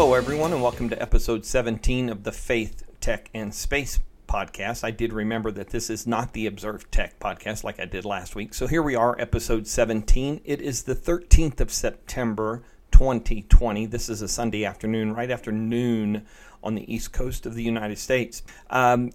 Hello, everyone, and welcome to episode 17 of the Faith, Tech, and Space podcast. I did remember that this is not the Observe Tech podcast like I did last week. So here we are, episode 17. It is the 13th of September, 2020. This is a Sunday afternoon, right after noon on the East Coast of the United States. So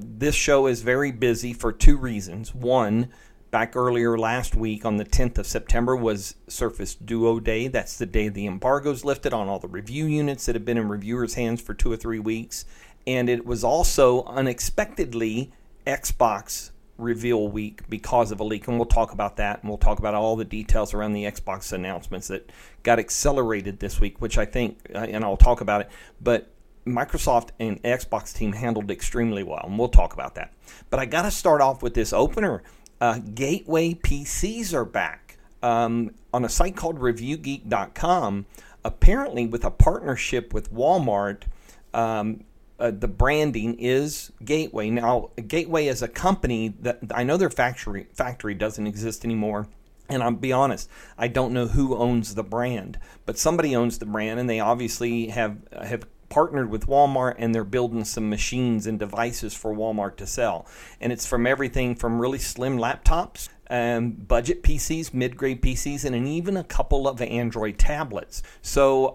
this show is very busy for two reasons. One, back earlier last week on the 10th of September was Surface Duo Day. That's the day the embargo's lifted on all the review units that have been in reviewers' hands for 2 or 3 weeks. And it was also unexpectedly Xbox Reveal Week because of a leak. And we'll talk about that. And we'll talk about all the details around the Xbox announcements that got accelerated this week, which I think, and I'll talk about it, but Microsoft and Xbox team handled extremely well. And we'll talk about that. But I got to start off with this opener. Gateway PCs are back on a site called ReviewGeek.com. Apparently, with a partnership with Walmart, the branding is Gateway. Now, Gateway is a company that I know their factory doesn't exist anymore. And I'll be honest, I don't know who owns the brand, but somebody owns the brand, and they obviously have partnered with Walmart, and they're building some machines and devices for Walmart to sell. And it's from everything from really slim laptops, budget PCs, mid-grade PCs, and even a couple of Android tablets. So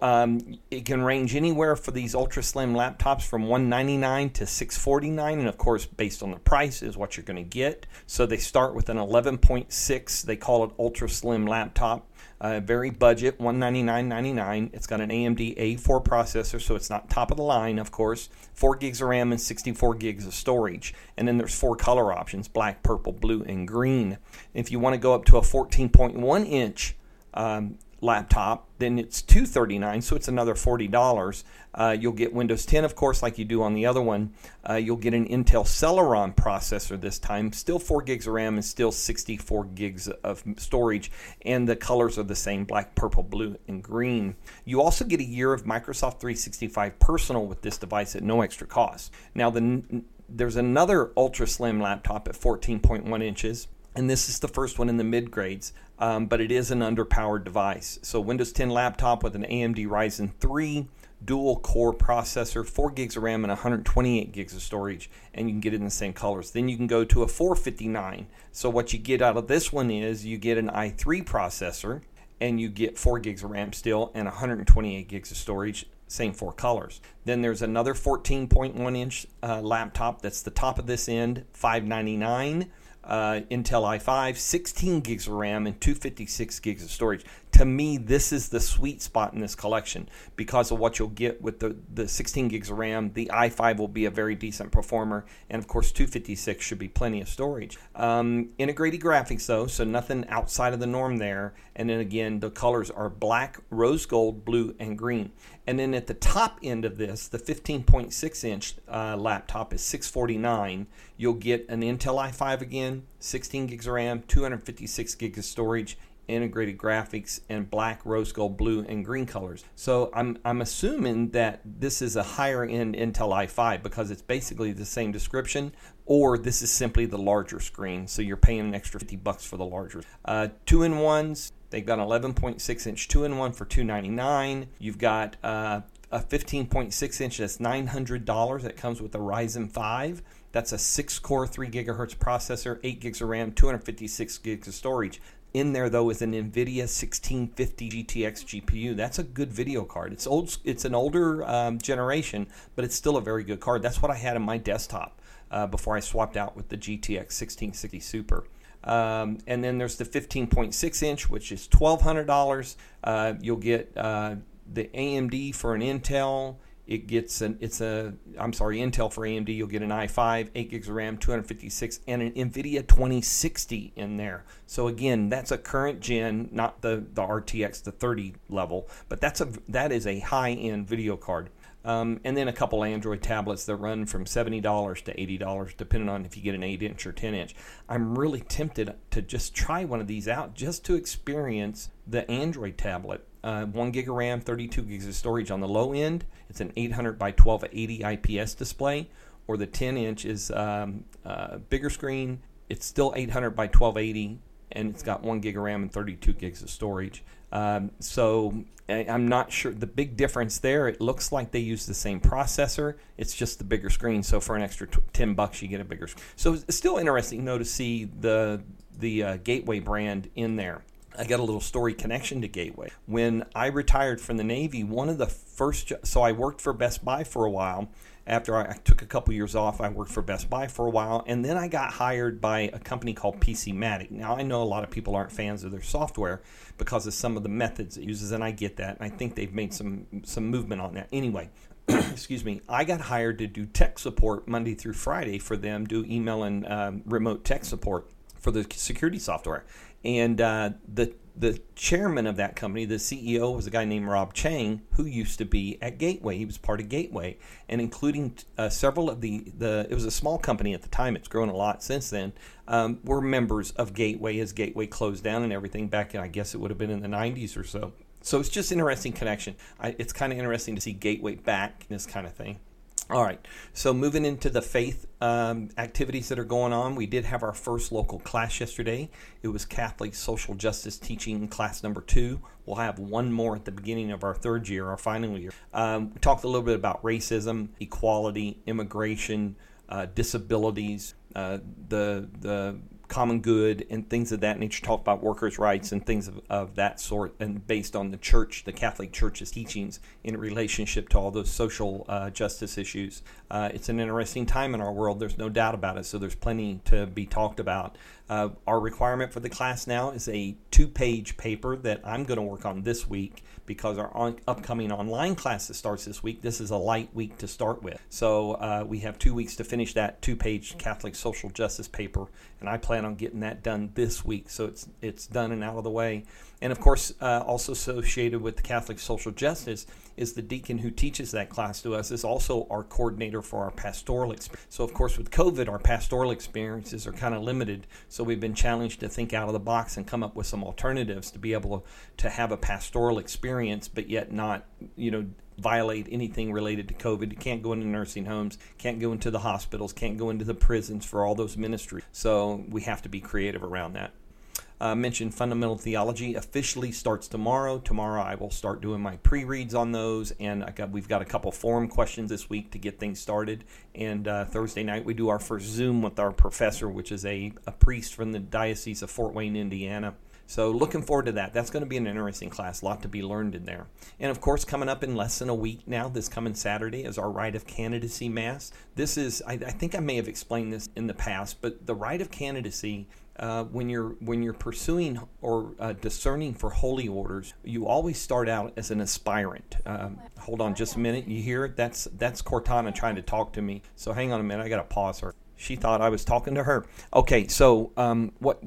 it can range anywhere for these ultra-slim laptops from $199 to $649, and of course, based on the price is what you're going to get. So they start with an 11.6, they call it ultra-slim laptop. Very budget, $199.99. It's got an AMD A4 processor, so it's not top of the line, of course. 4 gigs of RAM and 64 gigs of storage. And then there's 4 color options, black, purple, blue, and green. If you want to go up to a 14.1-inch laptop, then it's $239, so it's another $40. You'll get Windows 10, of course, like you do on the other one. You'll get an Intel Celeron processor this time, still 4 gigs of RAM and still 64 gigs of storage, and the colors are the same, black, purple, blue, and green. You also get a year of Microsoft 365 Personal with this device at no extra cost. Now, there's another ultra-slim laptop at 14.1 inches, and this is the first one in the mid-grades, but it is an underpowered device. So Windows 10 laptop with an AMD Ryzen 3 dual-core processor, 4 gigs of RAM and 128 gigs of storage, and you can get it in the same colors. Then you can go to a 459. So what you get out of this one is you get an i3 processor, and you get 4 gigs of RAM still and 128 gigs of storage, same 4 colors. Then there's another 14.1-inch laptop that's the top of this end, $599. Intel i5, 16 gigs of RAM, and 256 gigs of storage. To me, this is the sweet spot in this collection because of what you'll get with the 16 gigs of RAM. The i5 will be a very decent performer, and of course, 256 should be plenty of storage. Integrated graphics, though, so nothing outside of the norm there. And then again, the colors are black, rose gold, blue, and green. And then at the top end of this, the 15.6-inch laptop is $649. You'll get an Intel i5 again, 16 gigs of RAM, 256 gigs of storage, integrated graphics, and black, rose gold, blue, and green colors. So I'm assuming that this is a higher-end Intel i5 because it's basically the same description, or this is simply the larger screen, so you're paying an extra $50 for the larger. 2-in-1s, they've got an 11.6-inch 2-in-1 for $299. You've got a 15.6-inch that's $900 that comes with a Ryzen 5. That's a 6-core, 3 gigahertz processor, 8 gigs of RAM, 256 gigs of storage. In there, though, is an NVIDIA 1650 GTX GPU. That's a good video card. It's old. It's an older generation, but it's still a very good card. That's what I had on my desktop before I swapped out with the GTX 1660 Super. And then there's the 15.6-inch, which is $1,200. You'll get the AMD for an Intel. Intel for AMD, you'll get an i5, 8 gigs of RAM, 256, and an NVIDIA 2060 in there. So again, that's a current gen, not the RTX, the 30 level, but that is a high-end video card. And then a couple Android tablets that run from $70 to $80, depending on if you get an 8-inch or 10-inch. I'm really tempted to just try one of these out just to experience the Android tablet. 1 gig of RAM, 32 gigs of storage on the low end. It's an 800 by 1280 IPS display, or the 10-inch is bigger screen. It's still 800 by 1280, and it's got 1 gig of RAM and 32 gigs of storage. So I'm not sure. The big difference there, it looks like they use the same processor. It's just the bigger screen. So for an extra $10, you get a bigger screen. So it's still interesting, though, to see the Gateway brand in there. I got a little story connection to Gateway. When I retired from the Navy, one of the first so I worked for Best Buy for a while. After I took a couple years off, I worked for Best Buy for a while, and then I got hired by a company called PCmatic. Now, I know a lot of people aren't fans of their software because of some of the methods it uses, and I get that, and I think they've made some movement on that. Anyway, excuse me, I got hired to do tech support Monday through Friday for them, do email and remote tech support for the security software. And the chairman of that company, the CEO, was a guy named Rob Chang, who used to be at Gateway. He was part of Gateway, and including several of it was a small company at the time. It's grown a lot since then. Were members of Gateway as Gateway closed down and everything back in, I guess it would have been in the 90s or so. So it's just interesting connection. It's kind of interesting to see Gateway back in this kind of thing. All right, so moving into the faith activities that are going on, we did have our first local class yesterday. It was Catholic Social Justice Teaching class number 2. We'll have one more at the beginning of our third year, our final year. We talked a little bit about racism, equality, immigration, disabilities, the common good, and things of that nature. Talk about workers' rights and things of that sort, and based on the church, the Catholic Church's teachings in relationship to all those social justice issues. It's an interesting time in our world. There's no doubt about it, so there's plenty to be talked about. Our requirement for the class now is a 2-page paper that I'm going to work on this week because our upcoming online class that starts this week, this is a light week to start with. So we have 2 weeks to finish that 2-page Catholic social justice paper, and I plan on getting that done this week. So it's done and out of the way. And of course, also associated with the Catholic social justice is the deacon who teaches that class to us is also our coordinator for our pastoral experience. So of course, with COVID, our pastoral experiences are kind of limited. So we've been challenged to think out of the box and come up with some alternatives to be able to have a pastoral experience, but yet not, violate anything related to COVID. You can't go into nursing homes, can't go into the hospitals, can't go into the prisons for all those ministries. So we have to be creative around that. Mentioned Fundamental Theology officially starts tomorrow. Tomorrow I will start doing my pre-reads on those, and we've got a couple forum questions this week to get things started. And Thursday night we do our first Zoom with our professor, which is a priest from the Diocese of Fort Wayne, Indiana. So looking forward to that. That's going to be an interesting class, a lot to be learned in there. And of course, coming up in less than a week now, this coming Saturday, is our Rite of Candidacy Mass. This is, I think I may have explained this in the past, but the Rite of Candidacy, when you're pursuing or discerning for holy orders, you always start out as an aspirant. Hold on just a minute. You hear it? That's Cortana trying to talk to me. So hang on a minute. I got to pause her. She thought I was talking to her. Okay, so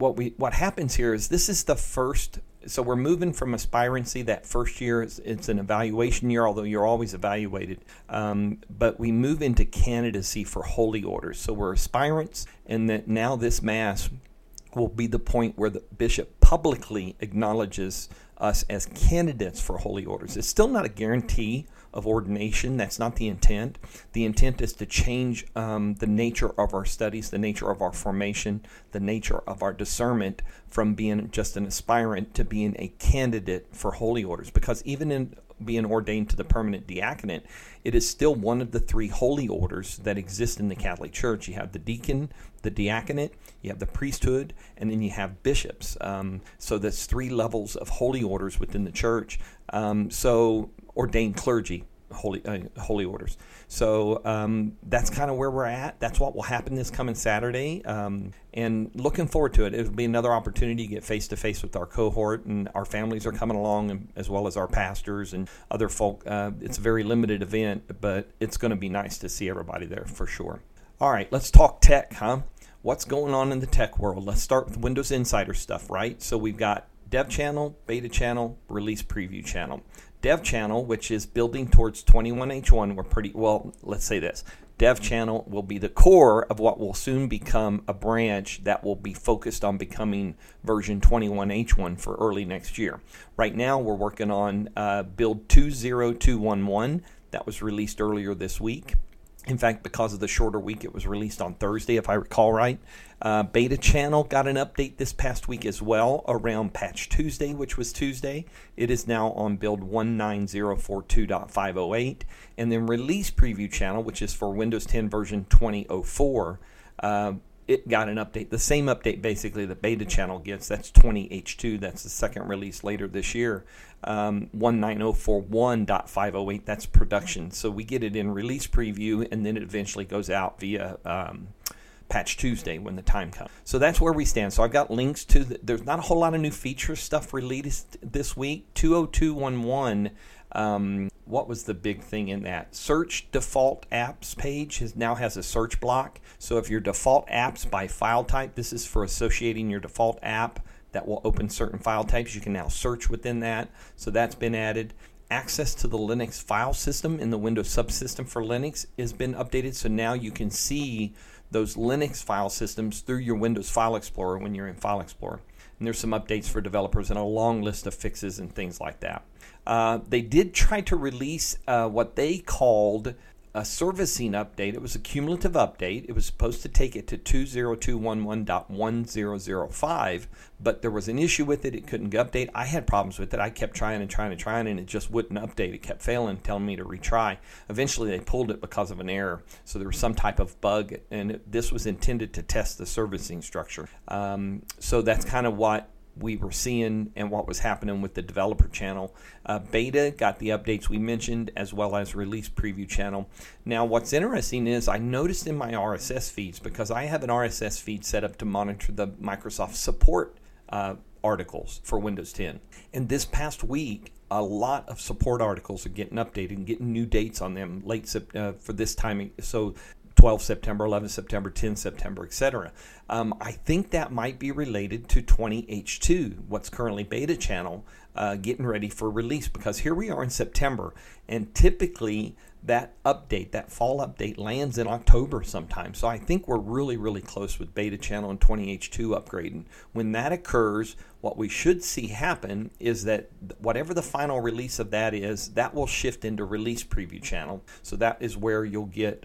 what happens here is this is the first. So we're moving from aspirancy. That first year, it's an evaluation year, although you're always evaluated. But we move into candidacy for holy orders. So we're aspirants, and that now this Mass will be the point where the bishop publicly acknowledges us as candidates for holy orders. It's still not a guarantee of ordination. That's not the intent. The intent is to change the nature of our studies, the nature of our formation, the nature of our discernment from being just an aspirant to being a candidate for holy orders. Because even in being ordained to the permanent diaconate, it is still one of the 3 holy orders that exist in the Catholic Church. You have the deacon, the diaconate, you have the priesthood, and then you have bishops. So that's 3 levels of holy orders within the Church. So ordained clergy, holy orders. So that's kind of where we're at. That's what will happen this coming Saturday, and looking forward to it. It'll be another opportunity to get face-to-face with our cohort, and our families are coming along, and, as well as our pastors and other folk. It's a very limited event, but it's going to be nice to see everybody there for sure. All right, let's talk tech, huh? What's going on in the tech world? Let's start with Windows Insider stuff, right? So we've got Dev Channel, Beta Channel, Release Preview Channel. Dev Channel, which is building towards 21H1, let's say this. Dev Channel will be the core of what will soon become a branch that will be focused on becoming version 21H1 for early next year. Right now, we're working on build 20211. That was released earlier this week. In fact, because of the shorter week, it was released on Thursday, if I recall right. Beta Channel got an update this past week as well around Patch Tuesday, which was Tuesday. It is now on build 19042.508. And then Release Preview Channel, which is for Windows 10 version 2004, it got an update, the same update basically the Beta Channel gets. That's 20H2. That's the second release later this year. 19041.508, that's production. So we get it in release preview, and then it eventually goes out via Patch Tuesday when the time comes. So that's where we stand. So I've got links to there's not a whole lot of new feature stuff released this week. 20211, what was the big thing in that? Search default apps page now has a search block. So if your default apps by file type, this is for associating your default app that will open certain file types. You can now search within that. So that's been added. Access to the Linux file system in the Windows subsystem for Linux has been updated. So now you can see those Linux file systems through your Windows File Explorer when you're in File Explorer. And there's some updates for developers and a long list of fixes and things like that. They did try to release what they called a servicing update. It was a cumulative update. It was supposed to take it to 20211.1005, but there was an issue with it. It couldn't update. I had problems with it. I kept trying, and it just wouldn't update. It kept failing, telling me to retry. Eventually, they pulled it because of an error. So there was some type of bug, and this was intended to test the servicing structure. So that's kind of what we were seeing and what was happening with the developer channel. Beta got the updates we mentioned, as well as release preview channel. Now, what's interesting is I noticed in my RSS feeds, because I have an RSS feed set up to monitor the Microsoft support articles for Windows 10. And this past week, a lot of support articles are getting updated and getting new dates on them for this timing. So 12 September, 11 September, 10 September, etc. I think that might be related to 20H2, what's currently Beta Channel, getting ready for release, because here we are in September, and typically that update, that fall update, lands in October sometime. So I think we're really, really close with Beta Channel and 20H2 upgrading. When that occurs, what we should see happen is that whatever the final release of that is, that will shift into Release Preview Channel. So that is where you'll get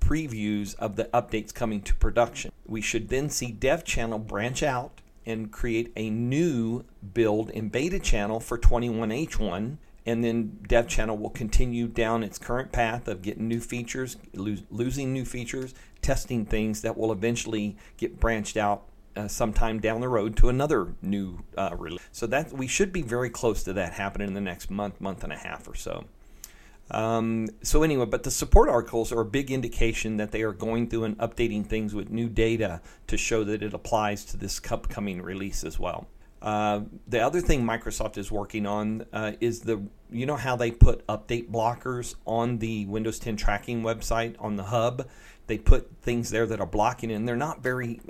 previews of the updates coming to production. We should then see Dev Channel branch out and create a new build in Beta Channel for 21H1, and then Dev Channel will continue down its current path of getting new features, losing new features, testing things that will eventually get branched out sometime down the road to another new release. So that we should be very close to that happening in the next month and a half or so. So anyway, but the support articles are a big indication that they are going through and updating things with new data to show that it applies to this upcoming release as well. The other thing Microsoft is working on is you know how they put update blockers on the Windows 10 tracking website on the hub? They put things there that are blocking, and they're not very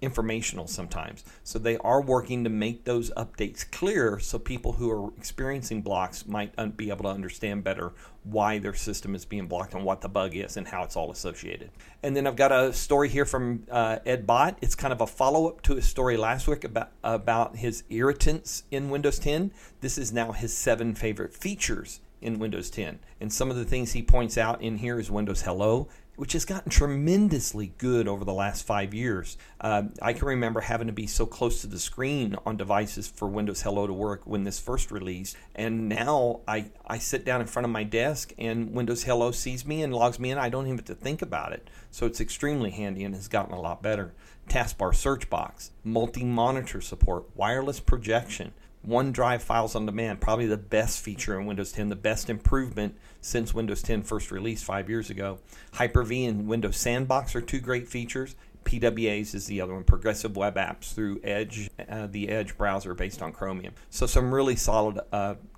informational sometimes. So they are working to make those updates clear so people who are experiencing blocks might be able to understand better why their system is being blocked and what the bug is and how it's all associated. And then I've got a story here from Ed Bott. It's kind of a follow-up to his story last week about his irritants in Windows 10. This is now his 7 favorite features in Windows 10. And some of the things he points out in here is Windows Hello, which has gotten tremendously good over the last 5 years. I can remember having to be so close to the screen on devices for Windows Hello to work when this first released, and now I sit down in front of my desk and Windows Hello sees me and logs me in. I don't even have to think about it. So it's extremely handy and has gotten a lot better. Taskbar search box, multi-monitor support, wireless projection, OneDrive files on demand, probably the best feature in Windows 10, the best improvement since Windows 10 first released 5 years ago. Hyper-V and Windows Sandbox are two great features. PWAs is the other one, progressive web apps through Edge, the Edge browser based on Chromium. So some really solid,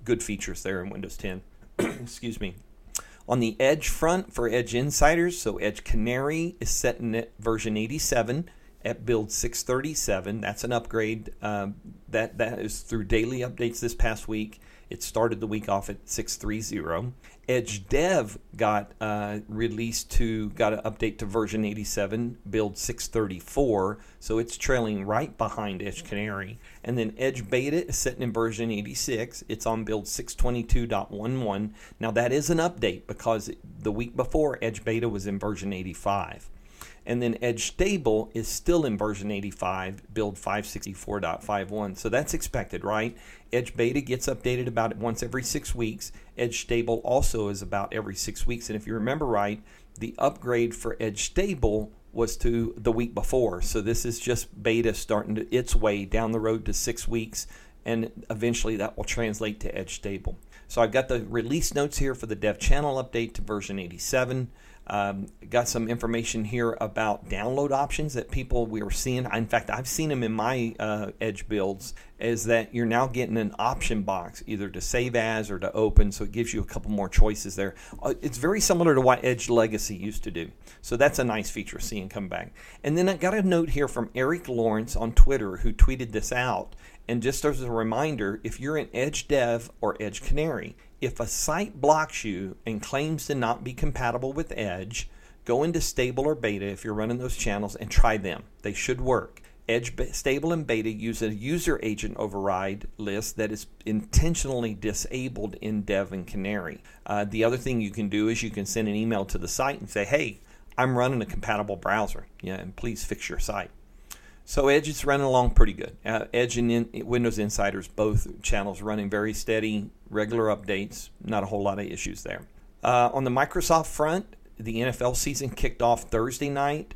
good features there in Windows 10. Excuse me. On the Edge front for Edge Insiders, so Edge Canary is set in version 87. At build 637, that's an upgrade. That is through daily updates this past week. It started the week off at 630. Edge Dev got got an update to version 87, build 634. So it's trailing right behind Edge Canary. And then Edge Beta is sitting in version 86. It's on build 622.11. Now that is an update because the week before Edge Beta was in version 85. And then Edge Stable is still in version 85, build 564.51. So that's expected, right? Edge Beta gets updated about once every 6 weeks. Edge Stable also is about every 6 weeks. And if you remember right, the upgrade for Edge Stable was to the week before. So this is just Beta starting its way down the road to 6 weeks. And eventually that will translate to Edge Stable. So I've got the release notes here for the Dev Channel update to version 87. Got some information here about download options that we are seeing. In fact, I've seen them in my Edge builds, is that you're now getting an option box either to save as or to open, so it gives you a couple more choices there. It's very similar to what Edge Legacy used to do. So that's a nice feature seeing come back. And then I got a note here from Eric Lawrence on Twitter who tweeted this out. And just as a reminder, if you're an Edge Dev or Edge Canary, if a site blocks you and claims to not be compatible with Edge, go into Stable or Beta if you're running those channels and try them. They should work. Edge Stable and Beta use a user agent override list that is intentionally disabled in Dev and Canary. The other thing you can do is you can send an email to the site and say, hey, I'm running a compatible browser, and please fix your site. So Edge is running along pretty good. Edge and Windows Insiders, both channels running very steady, regular updates, not a whole lot of issues there. On the Microsoft front, the NFL season kicked off Thursday night.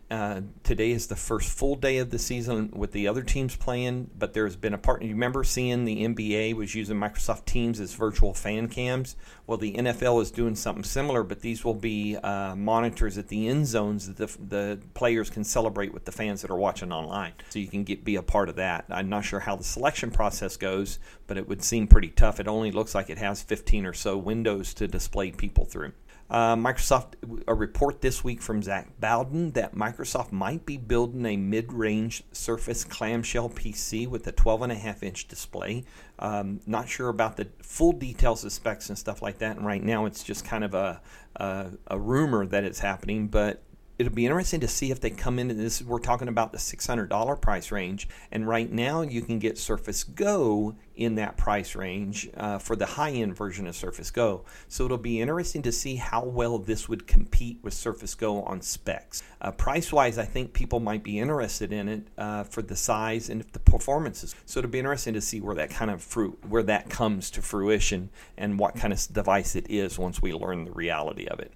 Today is the first full day of the season with the other teams playing, but there's been a partner. You remember seeing the NBA was using Microsoft Teams as virtual fan cams? Well, the NFL is doing something similar, but these will be monitors at the end zones that the players can celebrate with the fans that are watching online. So you can be a part of that. I'm not sure how the selection process goes, but it would seem pretty tough. It only looks like it has 15 or so windows to display people through. Microsoft, a report this week from Zach Bowden that Microsoft might be building a mid-range Surface clamshell PC with a 12.5-inch display. Not sure about the full details of specs and stuff like that, and right now it's just kind of a rumor that it's happening, but it'll be interesting to see if they come into this. We're talking about the $600 price range, and right now you can get Surface Go in that price range for the high-end version of Surface Go. So it'll be interesting to see how well this would compete with Surface Go on specs. Price-wise, I think people might be interested in it for the size and the performances. So it'll be interesting to see where that where that comes to fruition and what kind of device it is once we learn the reality of it.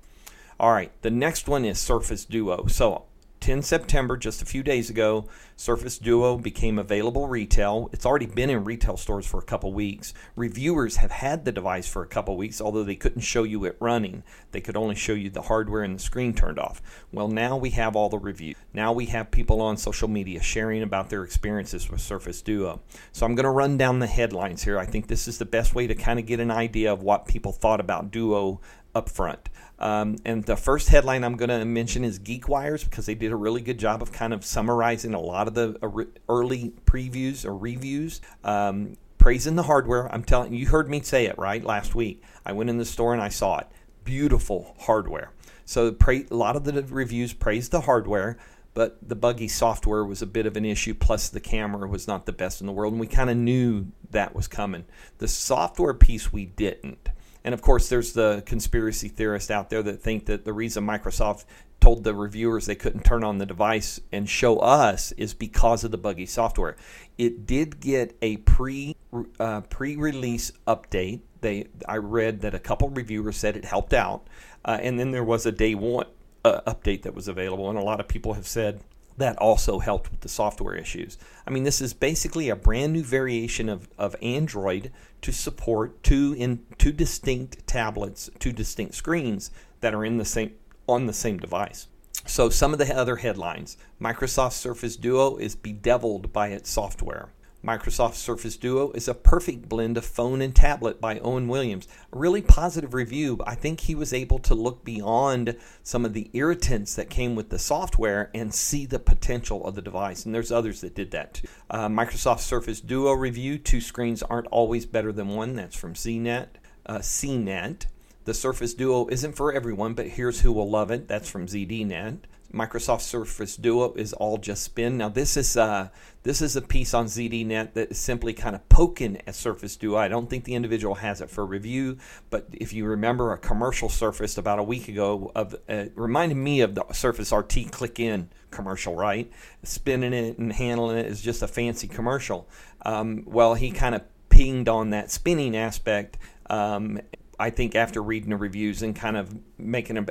All right, the next one is Surface Duo. So 10 September, just a few days ago, Surface Duo became available retail. It's already been in retail stores for a couple weeks. Reviewers have had the device for a couple weeks, although they couldn't show you it running. They could only show you the hardware and the screen turned off. Well, now we have all the reviews. Now we have people on social media sharing about their experiences with Surface Duo. So I'm going to run down the headlines here. I think this is the best way to kind of get an idea of what people thought about Duo up front. And the first headline I'm going to mention is GeekWire's, because they did a really good job of kind of summarizing a lot of the early previews or reviews, praising the hardware. I'm telling you, you heard me say it right last week. I went in the store and I saw it. Beautiful hardware. So a lot of the reviews praised the hardware, but the buggy software was a bit of an issue, plus the camera was not the best in the world, and we kind of knew that was coming. The software piece we didn't. And, of course, there's the conspiracy theorists out there that think that the reason Microsoft told the reviewers they couldn't turn on the device and show us is because of the buggy software. It did get a pre-release update. I read that a couple reviewers said it helped out. And then there was a day one update that was available, and a lot of people have said that also helped with the software issues. I mean, this is basically a brand new variation of Android to support two distinct tablets, two distinct screens that are on the same device. So some of the other headlines. Microsoft Surface Duo is bedeviled by its software. Microsoft Surface Duo is a perfect blend of phone and tablet by Owen Williams. A really positive review. I think he was able to look beyond some of the irritants that came with the software and see the potential of the device. And there's others that did that too. Microsoft Surface Duo review, two screens aren't always better than one. That's from CNET. The Surface Duo isn't for everyone, but here's who will love it. That's from ZDNet. Microsoft Surface Duo is all just spin. Now this is a piece on ZDNet that is simply kind of poking at Surface Duo. I don't think the individual has it for review, but if you remember, a commercial surfaced about a week ago of reminded me of the Surface RT Click In commercial, right? Spinning it and handling it is just a fancy commercial. Well, he kind of pinged on that spinning aspect. I think after reading the reviews and kind of making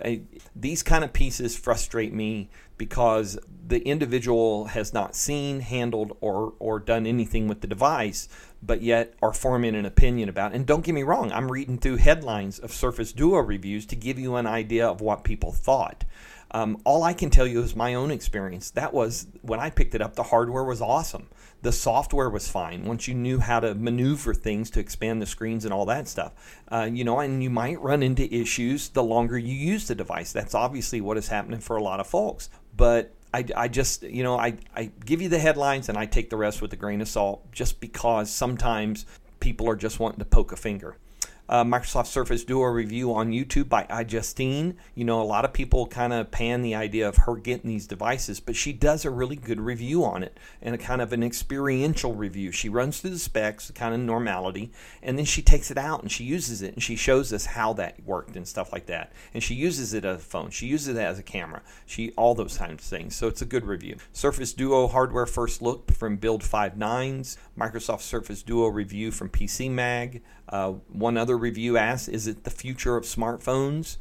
these kind of pieces frustrate me because the individual has not seen, handled, or done anything with the device, but yet are forming an opinion about it. And don't get me wrong, I'm reading through headlines of Surface Duo reviews to give you an idea of what people thought. All I can tell you is my own experience. That was, when I picked it up, the hardware was awesome. The software was fine once you knew how to maneuver things to expand the screens and all that stuff. And you might run into issues the longer you use the device. That's obviously what is happening for a lot of folks. But I give you the headlines and I take the rest with a grain of salt just because sometimes people are just wanting to poke a finger. Microsoft Surface Duo review on YouTube by iJustine. A lot of people kind of pan the idea of her getting these devices, but she does a really good review on it and a kind of an experiential review. She runs through the specs, kind of normality, and then she takes it out and she uses it and she shows us how that worked and stuff like that. And she uses it as a phone. She uses it as a camera. All those kinds of things. So it's a good review. Surface Duo hardware first look from Build 5.9s. Microsoft Surface Duo review from PC Mag. One other review asks, is it the future of smartphones?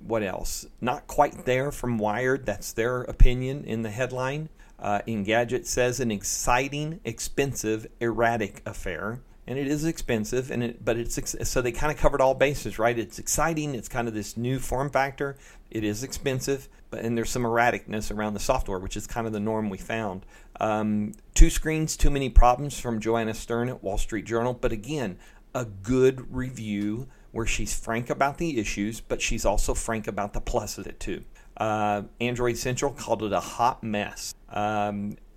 What else? Not quite there from Wired. That's their opinion in the headline. Engadget says an exciting, expensive, erratic affair. And it is expensive, but it's so they kind of covered all bases, right? It's exciting. It's kind of this new form factor. It is expensive, and there's some erraticness around the software, which is kind of the norm we found. Two screens, too many problems from Joanna Stern at Wall Street Journal. But again, a good review where she's frank about the issues, but she's also frank about the plus of it too. Android Central called it a hot mess.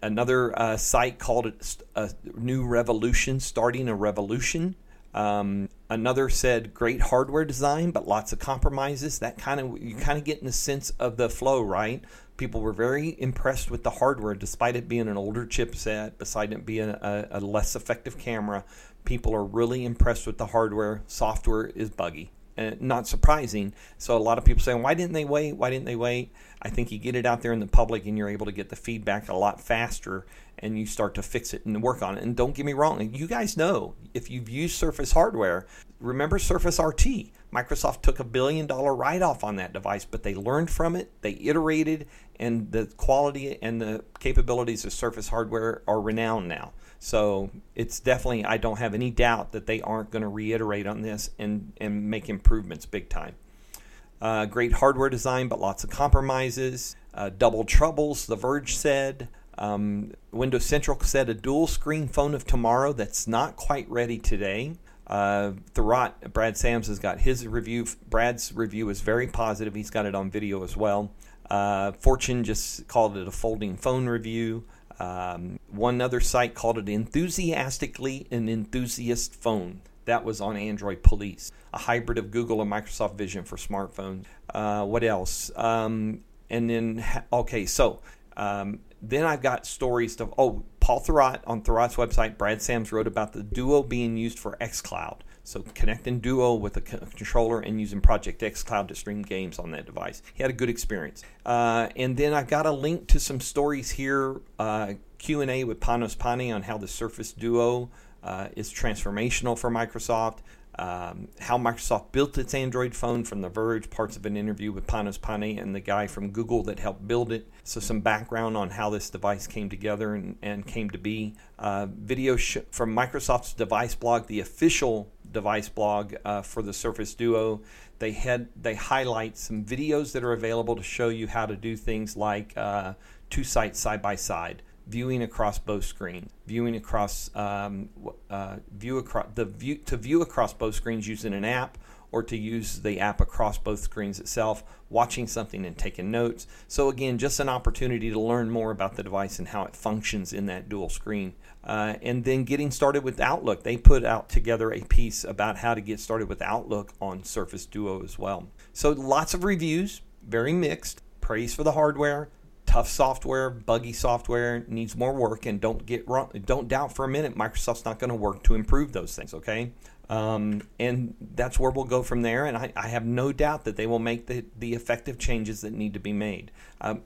Another site called it a new revolution, starting a revolution. Another said great hardware design, but lots of compromises. That you get in the sense of the flow, right? People were very impressed with the hardware, despite it being an older chipset, despite it being a less effective camera. People are really impressed with the hardware. Software is buggy. Not surprising. So a lot of people saying, why didn't they wait? Why didn't they wait? I think you get it out there in the public and you're able to get the feedback a lot faster and you start to fix it and work on it. And don't get me wrong, you guys know, if you've used Surface hardware, remember Surface RT. Microsoft took $1 billion write-off on that device, but they learned from it, they iterated, and the quality and the capabilities of Surface hardware are renowned now. So it's definitely, I don't have any doubt that they aren't going to reiterate on this and make improvements big time. Great hardware design, but lots of compromises. Double troubles, The Verge said. Windows Central said a dual screen phone of tomorrow that's not quite ready today. Thurrott, Brad Sams has got his review. Brad's review is very positive. He's got it on video as well. Fortune just called it a folding phone review. One other site called it enthusiastically an enthusiast phone. That was on Android Police, a hybrid of Google and Microsoft Vision for smartphones. What else? Then I've got stories to, Paul Thurrott on Thurrott's website, Brad Sams wrote about the Duo being used for xCloud. So connecting Duo with a controller and using Project xCloud to stream games on that device. He had a good experience. And then I've got a link to some stories here, Q&A with Panos Panay on how the Surface Duo is transformational for Microsoft. How Microsoft built its Android phone from The Verge, parts of an interview with Panos Panay and the guy from Google that helped build it. So some background on how this device came together and came to be. Video from Microsoft's device blog, the official device blog for the Surface Duo. They highlight some videos that are available to show you how to do things like two sites side by side. Viewing across both screens, to view across both screens using an app, or to use the app across both screens itself, watching something and taking notes. So again, just an opportunity to learn more about the device and how it functions in that dual screen. And then getting started with Outlook. They put out together a piece about how to get started with Outlook on Surface Duo as well. So lots of reviews, very mixed. praise for the hardware, tough software, buggy software, needs more work, and don't doubt for a minute Microsoft's not going to work to improve those things, okay? And that's where we'll go from there, and I have no doubt that they will make the effective changes that need to be made.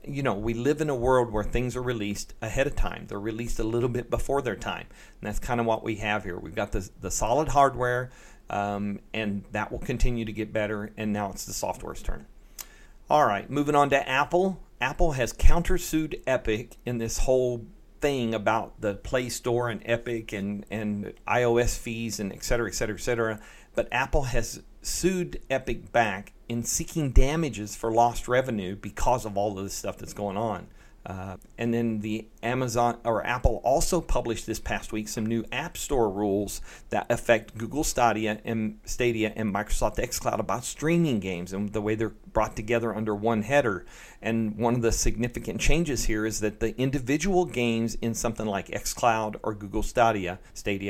You know, we live in a world where things are released ahead of time. They're released a little bit before their time, and that's kind of what we have here. We've got the solid hardware, and that will continue to get better, and now it's the software's turn. All right, moving on to Apple. Apple has countersued Epic in this whole thing about the Play Store and Epic and iOS fees and et cetera, et cetera, et cetera. But Apple has sued Epic back in seeking damages for lost revenue because of all of this stuff that's going on. And then the Apple also published this past week some new App Store rules that affect Google Stadia and Microsoft xCloud about streaming games and the way they're brought together under one header. And one of the significant changes here is that the individual games in something like xCloud or Google Stadia,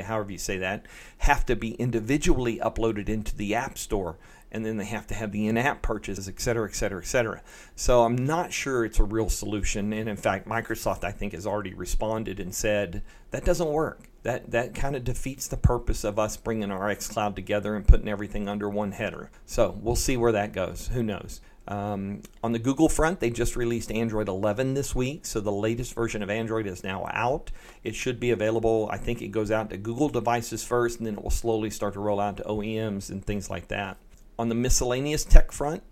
however you say that, have to be individually uploaded into the App Store. And then they have to have the in-app purchases, et cetera, et cetera, et cetera. So I'm not sure it's a real solution. And in fact, Microsoft, I think, has already responded and said, that doesn't work. That kind of defeats the purpose of us bringing our xCloud together and putting everything under one header. So we'll see where that goes. Who knows? On the Google front, they just released Android 11 this week. So the latest version of Android is now out. It should be available. I think it goes out to Google devices first, and then it will slowly start to roll out to OEMs and things like that. On the miscellaneous tech front,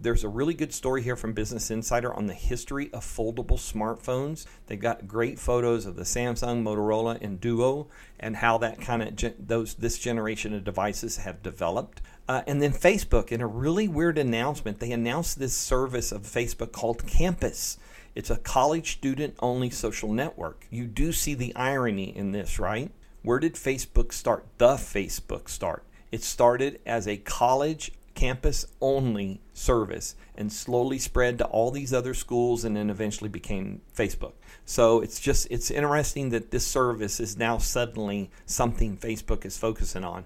there's a really good story here from Business Insider on the history of foldable smartphones. They've got great photos of the Samsung, Motorola, and Duo, and how that kind of this generation of devices have developed. And then Facebook, in a really weird announcement, they announced this service of Facebook called Campus. It's a college student-only social network. You do see the irony in this, right? Where did Facebook start? The Facebook start. It started as a college campus-only service and slowly spread to all these other schools and then eventually became Facebook. So it's interesting that this service is now suddenly something Facebook is focusing on.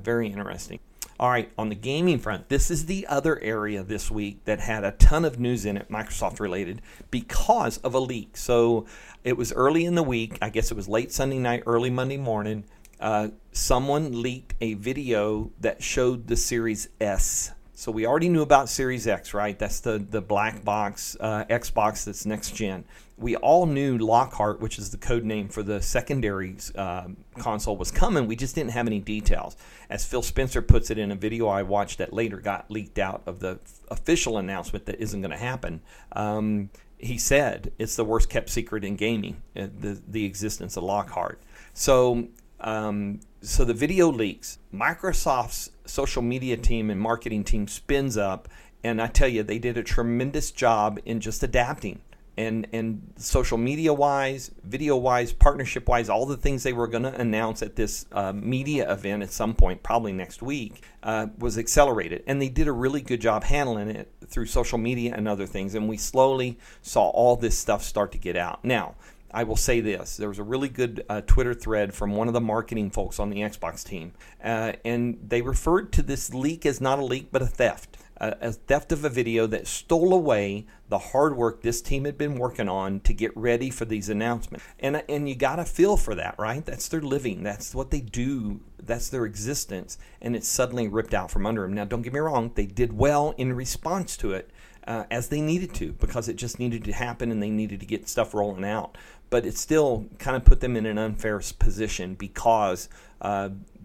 Very interesting. All right, on the gaming front, this is the other area this week that had a ton of news in it, Microsoft-related, because of a leak. So it was early in the week. I guess it was late Sunday night, early Monday morning. Someone leaked a video that showed the Series S. So we already knew about Series X, right? That's the black box Xbox that's next gen. We all knew Lockhart, which is the code name for the secondary console, was coming. We just didn't have any details. As Phil Spencer puts it in a video I watched that later got leaked out of the official announcement that isn't going to happen. He said it's the worst kept secret in gaming, the existence of Lockhart. So the video leaks. Microsoft's social media team and marketing team spins up, and I tell you, they did a tremendous job in just adapting. And social media-wise, video-wise, partnership-wise, all the things they were going to announce at this media event at some point, probably next week, was accelerated. And they did a really good job handling it through social media and other things, and we slowly saw all this stuff start to get out. Now, I will say this. There was a really good Twitter thread from one of the marketing folks on the Xbox team, and they referred to this leak as not a leak but a theft of a video that stole away the hard work this team had been working on to get ready for these announcements. And you got to feel for that, right? That's their living. That's what they do. That's their existence, and it's suddenly ripped out from under them. Now, don't get me wrong. They did well in response to it as they needed to because it just needed to happen and they needed to get stuff rolling out. But it still kind of put them in an unfair position because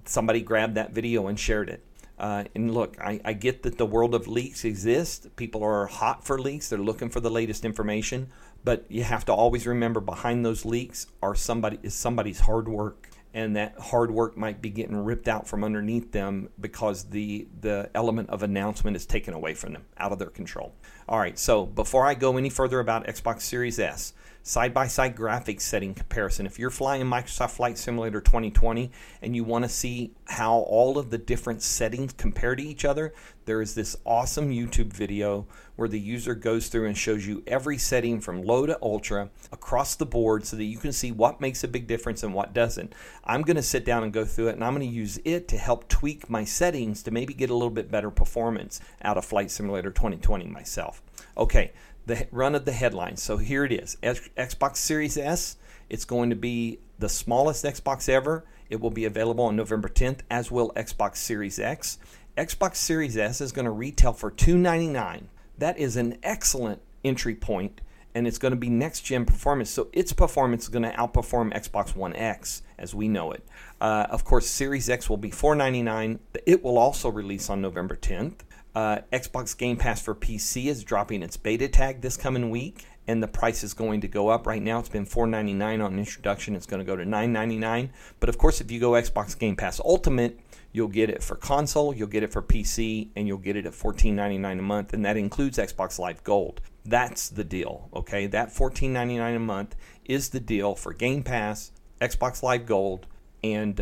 somebody grabbed that video and shared it. And look, I get that the world of leaks exists. People are hot for leaks. They're looking for the latest information. But you have to always remember behind those leaks is somebody's hard work. And that hard work might be getting ripped out from underneath them because the element of announcement is taken away from them, out of their control. All right, so before I go any further about Xbox Series S, side-by-side graphics setting comparison. If you're flying Microsoft Flight Simulator 2020 and you want to see how all of the different settings compare to each other, there is this awesome YouTube video where the user goes through and shows you every setting from low to ultra across the board so that you can see what makes a big difference and what doesn't. I'm going to sit down and go through it, and I'm going to use it to help tweak my settings to maybe get a little bit better performance out of Flight Simulator 2020 myself. Okay, the run of the headlines. So here it is. Xbox Series S, it's going to be the smallest Xbox ever. It will be available on November 10th, as will Xbox Series X. Xbox Series S is going to retail for $299. That is an excellent entry point, and it's going to be next-gen performance, so its performance is going to outperform Xbox One X as we know it. Of course, Series X will be $499. It will also release on November 10th. Xbox Game Pass for PC is dropping its beta tag this coming week, and the price is going to go up. Right now, it's been $499 on introduction. It's going to go to $999. But, of course, if you go Xbox Game Pass Ultimate, you'll get it for console, you'll get it for PC, and you'll get it at $14.99 a month, and that includes Xbox Live Gold. That's the deal, okay? That $14.99 a month is the deal for Game Pass, Xbox Live Gold, and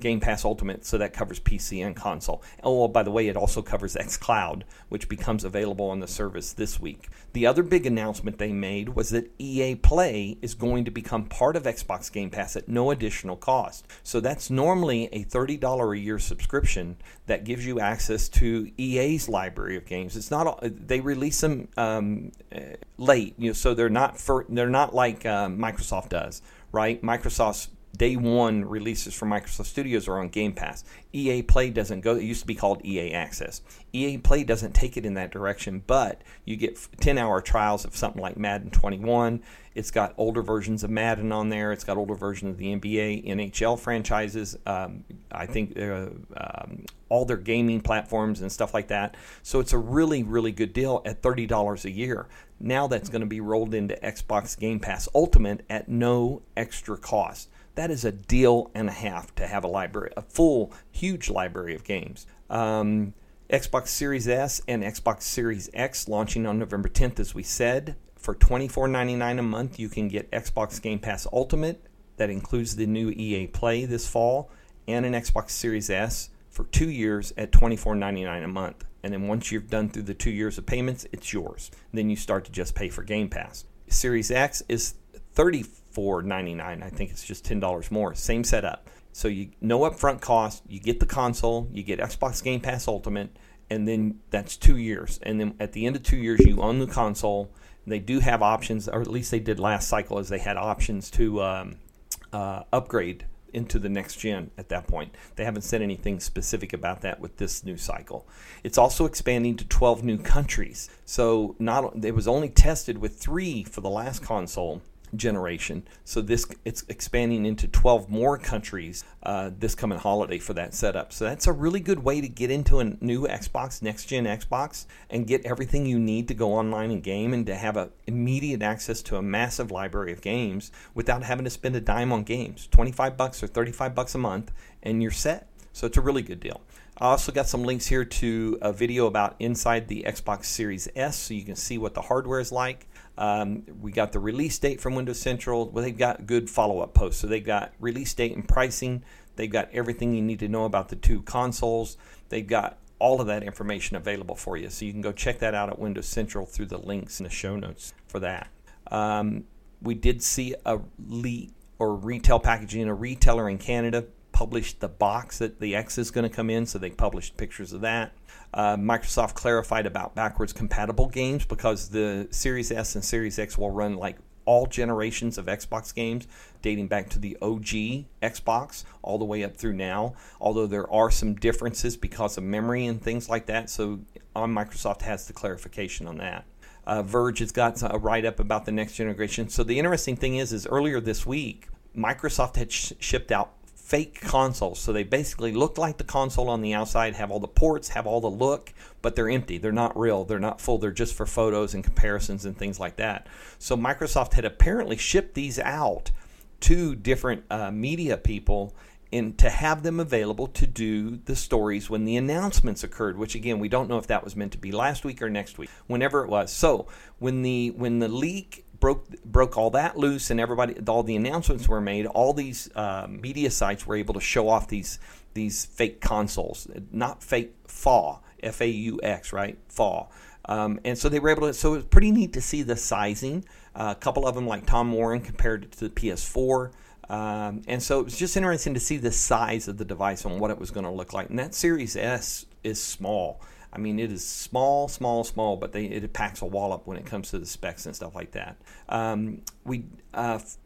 Game Pass Ultimate, so that covers PC and console. Oh, by the way, it also covers xCloud, which becomes available on the service this week. The other big announcement they made was that EA Play is going to become part of Xbox Game Pass at no additional cost. So that's normally a $30 a year subscription that gives you access to EA's library of games. It's not they release them late, so they're not like Microsoft does, right? Microsoft's Day one releases from Microsoft Studios are on Game Pass. EA Play doesn't go. It used to be called EA Access. EA Play doesn't take it in that direction, but you get 10-hour trials of something like Madden 21. It's got older versions of Madden on there. It's got older versions of the NBA, NHL franchises. I think all their gaming platforms and stuff like that. So it's a really, really good deal at $30 a year. Now that's going to be rolled into Xbox Game Pass Ultimate at no extra cost. That is a deal and a half to have a full, huge library of games. Xbox Series S and Xbox Series X launching on November 10th, as we said. For $24.99 a month, you can get Xbox Game Pass Ultimate. That includes the new EA Play this fall and an Xbox Series S for 2 years at $24.99 a month. And then once you've done through the 2 years of payments, it's yours. Then you start to just pay for Game Pass. Series X is $34.99. I think it's just $10 more. Same setup. So no upfront cost. You get the console. You get Xbox Game Pass Ultimate, and then that's 2 years. And then at the end of 2 years, you own the console. They do have options, or at least they did last cycle, as they had options to upgrade into the next gen at that point. They haven't said anything specific about that with this new cycle. It's also expanding to 12 new countries. So it was only tested with 3 for the last console generation, so it's expanding into 12 more countries this coming holiday for that setup. So that's a really good way to get into a new Xbox, next gen Xbox, and get everything you need to go online and game, and to have immediate access to a massive library of games without having to spend a dime on games. $25 or $35 a month, and you're set. So it's a really good deal. I also got some links here to a video about inside the Xbox Series S, so you can see what the hardware is like. We got the release date from Windows Central. Well, they've got good follow-up posts. So they've got release date and pricing. They've got everything you need to know about the two consoles. They've got all of that information available for you. So you can go check that out at Windows Central through the links in the show notes for that. We did see a leak or retail packaging. A retailer in Canada published the box that the X is going to come in, so they published pictures of that. Microsoft clarified about backwards compatible games, because the Series S and Series X will run like all generations of Xbox games, dating back to the OG Xbox all the way up through now, although there are some differences because of memory and things like that, so Microsoft has the clarification on that. Verge has got a write-up about the next generation. So the interesting thing is earlier this week, Microsoft had shipped out fake consoles, so they basically look like the console on the outside, have all the ports, have all the look, but they're empty. They're not real. They're not full. They're just for photos and comparisons and things like that. So Microsoft had apparently shipped these out to different media people, and to have them available to do the stories when the announcements occurred, which again, we don't know if that was meant to be last week or next week, whenever it was. So when the leak broke all that loose, and everybody, all the announcements were made. All these media sites were able to show off these fake consoles, not fake FAW, FAUX, right? FAW. And so they were able to. So it was pretty neat to see the sizing. A couple of them, like Tom Warren, compared it to the PS4. And so it was just interesting to see the size of the device and what it was going to look like. And that Series S is small. I mean, it is small, but it packs a wallop when it comes to the specs and stuff like that.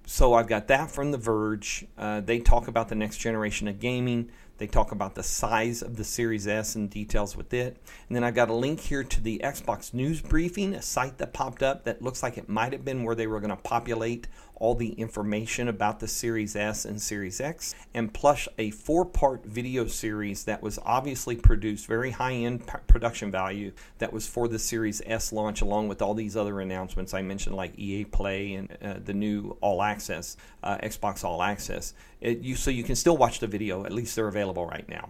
So I've got that from The Verge. They talk about the next generation of gaming. They talk about the size of the Series S and details with it. And then I've got a link here to the Xbox News Briefing, a site that popped up that looks like it might have been where they were going to populate all the information about the Series S and Series X, and plus a 4-part video series that was obviously produced, very high-end production value, that was for the Series S launch, along with all these other announcements I mentioned, like EA Play and the new All Access, Xbox All Access. So you can still watch the video, at least they're available right now.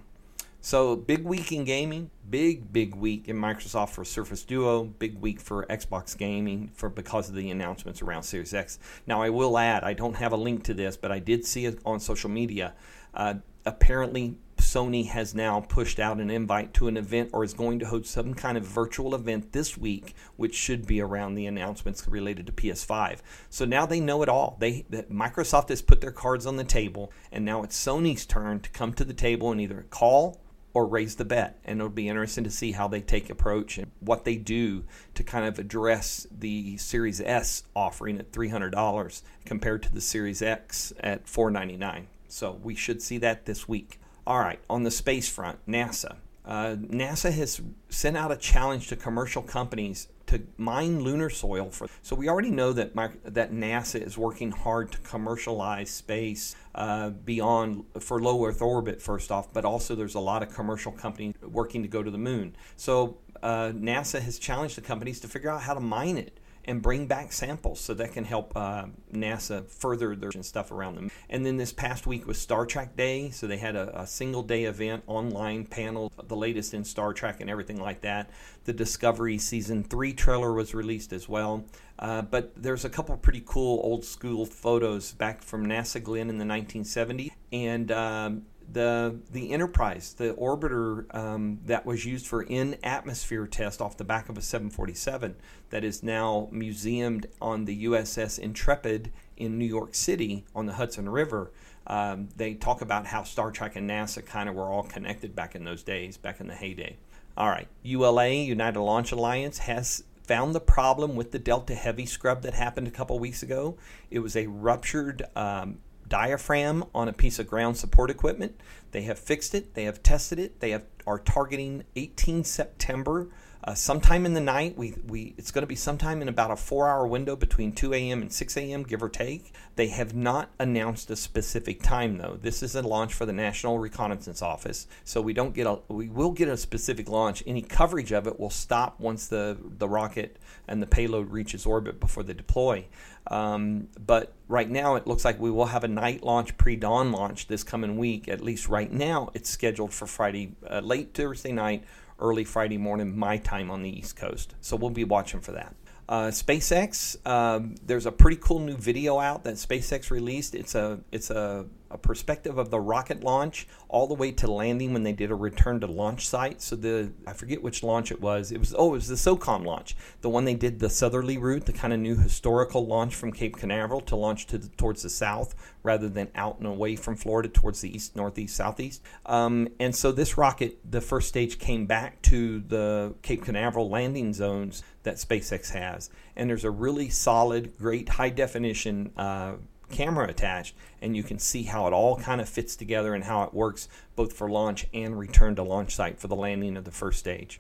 So big week in gaming, big week in Microsoft for Surface Duo, big week for Xbox gaming because of the announcements around Series X. Now I will add, I don't have a link to this, but I did see it on social media. Apparently Sony has now pushed out an invite to an event, or is going to host some kind of virtual event this week, which should be around the announcements related to PS5. So now they know it all. Microsoft has put their cards on the table, and now it's Sony's turn to come to the table and either call or raise the bet. And it'll be interesting to see how they take approach and what they do to kind of address the Series S offering at $300 compared to the Series X at $499. So we should see that this week. All right, on the space front, NASA. NASA has sent out a challenge to commercial companies to mine lunar soil. So we already know that NASA is working hard to commercialize space beyond for low Earth orbit, first off, but also there's a lot of commercial companies working to go to the moon. So NASA has challenged the companies to figure out how to mine it and bring back samples, so that can help NASA further their stuff around them. And then this past week was Star Trek Day, so they had a single day event, online panel, the latest in Star Trek and everything like that. The Discovery Season 3 trailer was released as well. But there's a couple of pretty cool old school photos back from NASA Glenn in the 1970s. And the Enterprise, the orbiter that was used for in-atmosphere test off the back of a 747 that is now museumed on the USS Intrepid in New York City on the Hudson River. They talk about how Star Trek and NASA kind of were all connected back in those days, back in the heyday. All right, ULA, United Launch Alliance, has found the problem with the Delta Heavy scrub that happened a couple weeks ago. It was a ruptured diaphragm on a piece of ground support equipment. They have fixed it. They have tested it. They are targeting 18 September, sometime in the night. It's going to be sometime in about a 4-hour window between 2 a.m. and 6 a.m., give or take. They have not announced a specific time, though. This is a launch for the National Reconnaissance Office, so we will get a specific launch. Any coverage of it will stop once the rocket and the payload reaches orbit before they deploy. But right now it looks like we will have a night launch, pre-dawn launch this coming week. At least right now it's scheduled for Friday, late Thursday night, early Friday morning, my time on the East Coast. So we'll be watching for that. SpaceX, there's a pretty cool new video out that SpaceX released. It's a perspective of the rocket launch all the way to landing when they did a return to launch site. So I forget which launch it was. It was the SOCOM launch, the one they did the southerly route, the kind of new historical launch from Cape Canaveral to launch towards the south rather than out and away from Florida towards the east, northeast, southeast. And so this rocket, the first stage, came back to the Cape Canaveral landing zones that SpaceX has. And there's a really solid, great, high-definition camera attached, and you can see how it all kind of fits together and how it works both for launch and return to launch site for the landing of the first stage.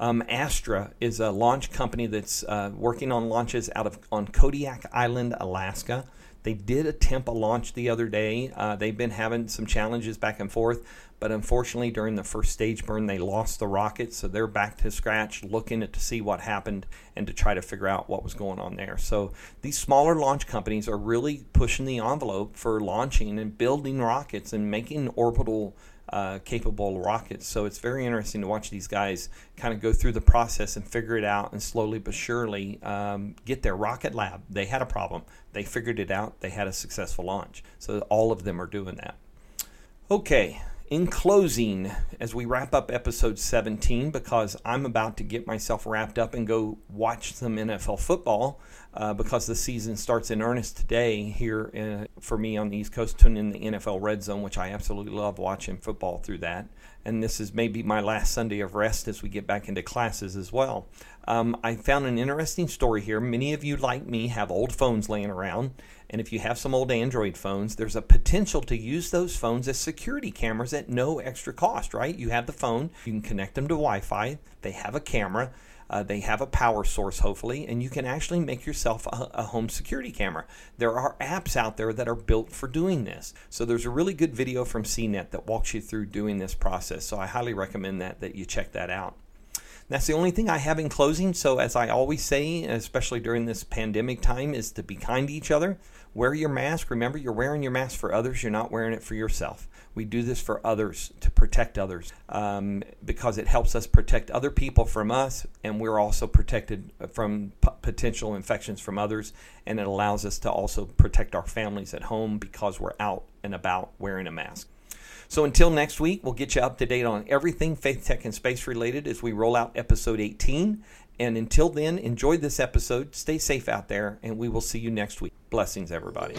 Astra is a launch company that's working on launches on Kodiak Island, Alaska. They did attempt a launch the other day. They've been having some challenges back and forth, but unfortunately during the first stage burn they lost the rocket, so they're back to scratch looking to see what happened and to try to figure out what was going on there. So these smaller launch companies are really pushing the envelope for launching and building rockets and making orbital capable rockets. So it's very interesting to watch these guys kind of go through the process and figure it out and slowly but surely get their rocket lab. They had a problem. They figured it out. They had a successful launch. So all of them are doing that. Okay. In closing, as we wrap up episode 17, because I'm about to get myself wrapped up and go watch some NFL football, because the season starts in earnest today here for me on the East Coast. Tune in the NFL Red Zone, which I absolutely love watching football through that. And this is maybe my last Sunday of rest as we get back into classes as well. I found an interesting story here. Many of you, like me, have old phones laying around. And if you have some old Android phones, there's a potential to use those phones as security cameras at no extra cost, right? You have the phone, you can connect them to Wi-Fi, they have a camera, they have a power source, hopefully, and you can actually make yourself a home security camera. There are apps out there that are built for doing this. So there's a really good video from CNET that walks you through doing this process. So I highly recommend that you check that out. That's the only thing I have in closing. So as I always say, especially during this pandemic time, is to be kind to each other. Wear your mask. Remember, you're wearing your mask for others. You're not wearing it for yourself. We do this for others, to protect others, because it helps us protect other people from us, and we're also protected from potential infections from others, and it allows us to also protect our families at home because we're out and about wearing a mask. So until next week, we'll get you up to date on everything faith, tech, and space related as we roll out episode 18. And until then, enjoy this episode. Stay safe out there, and we will see you next week. Blessings, everybody.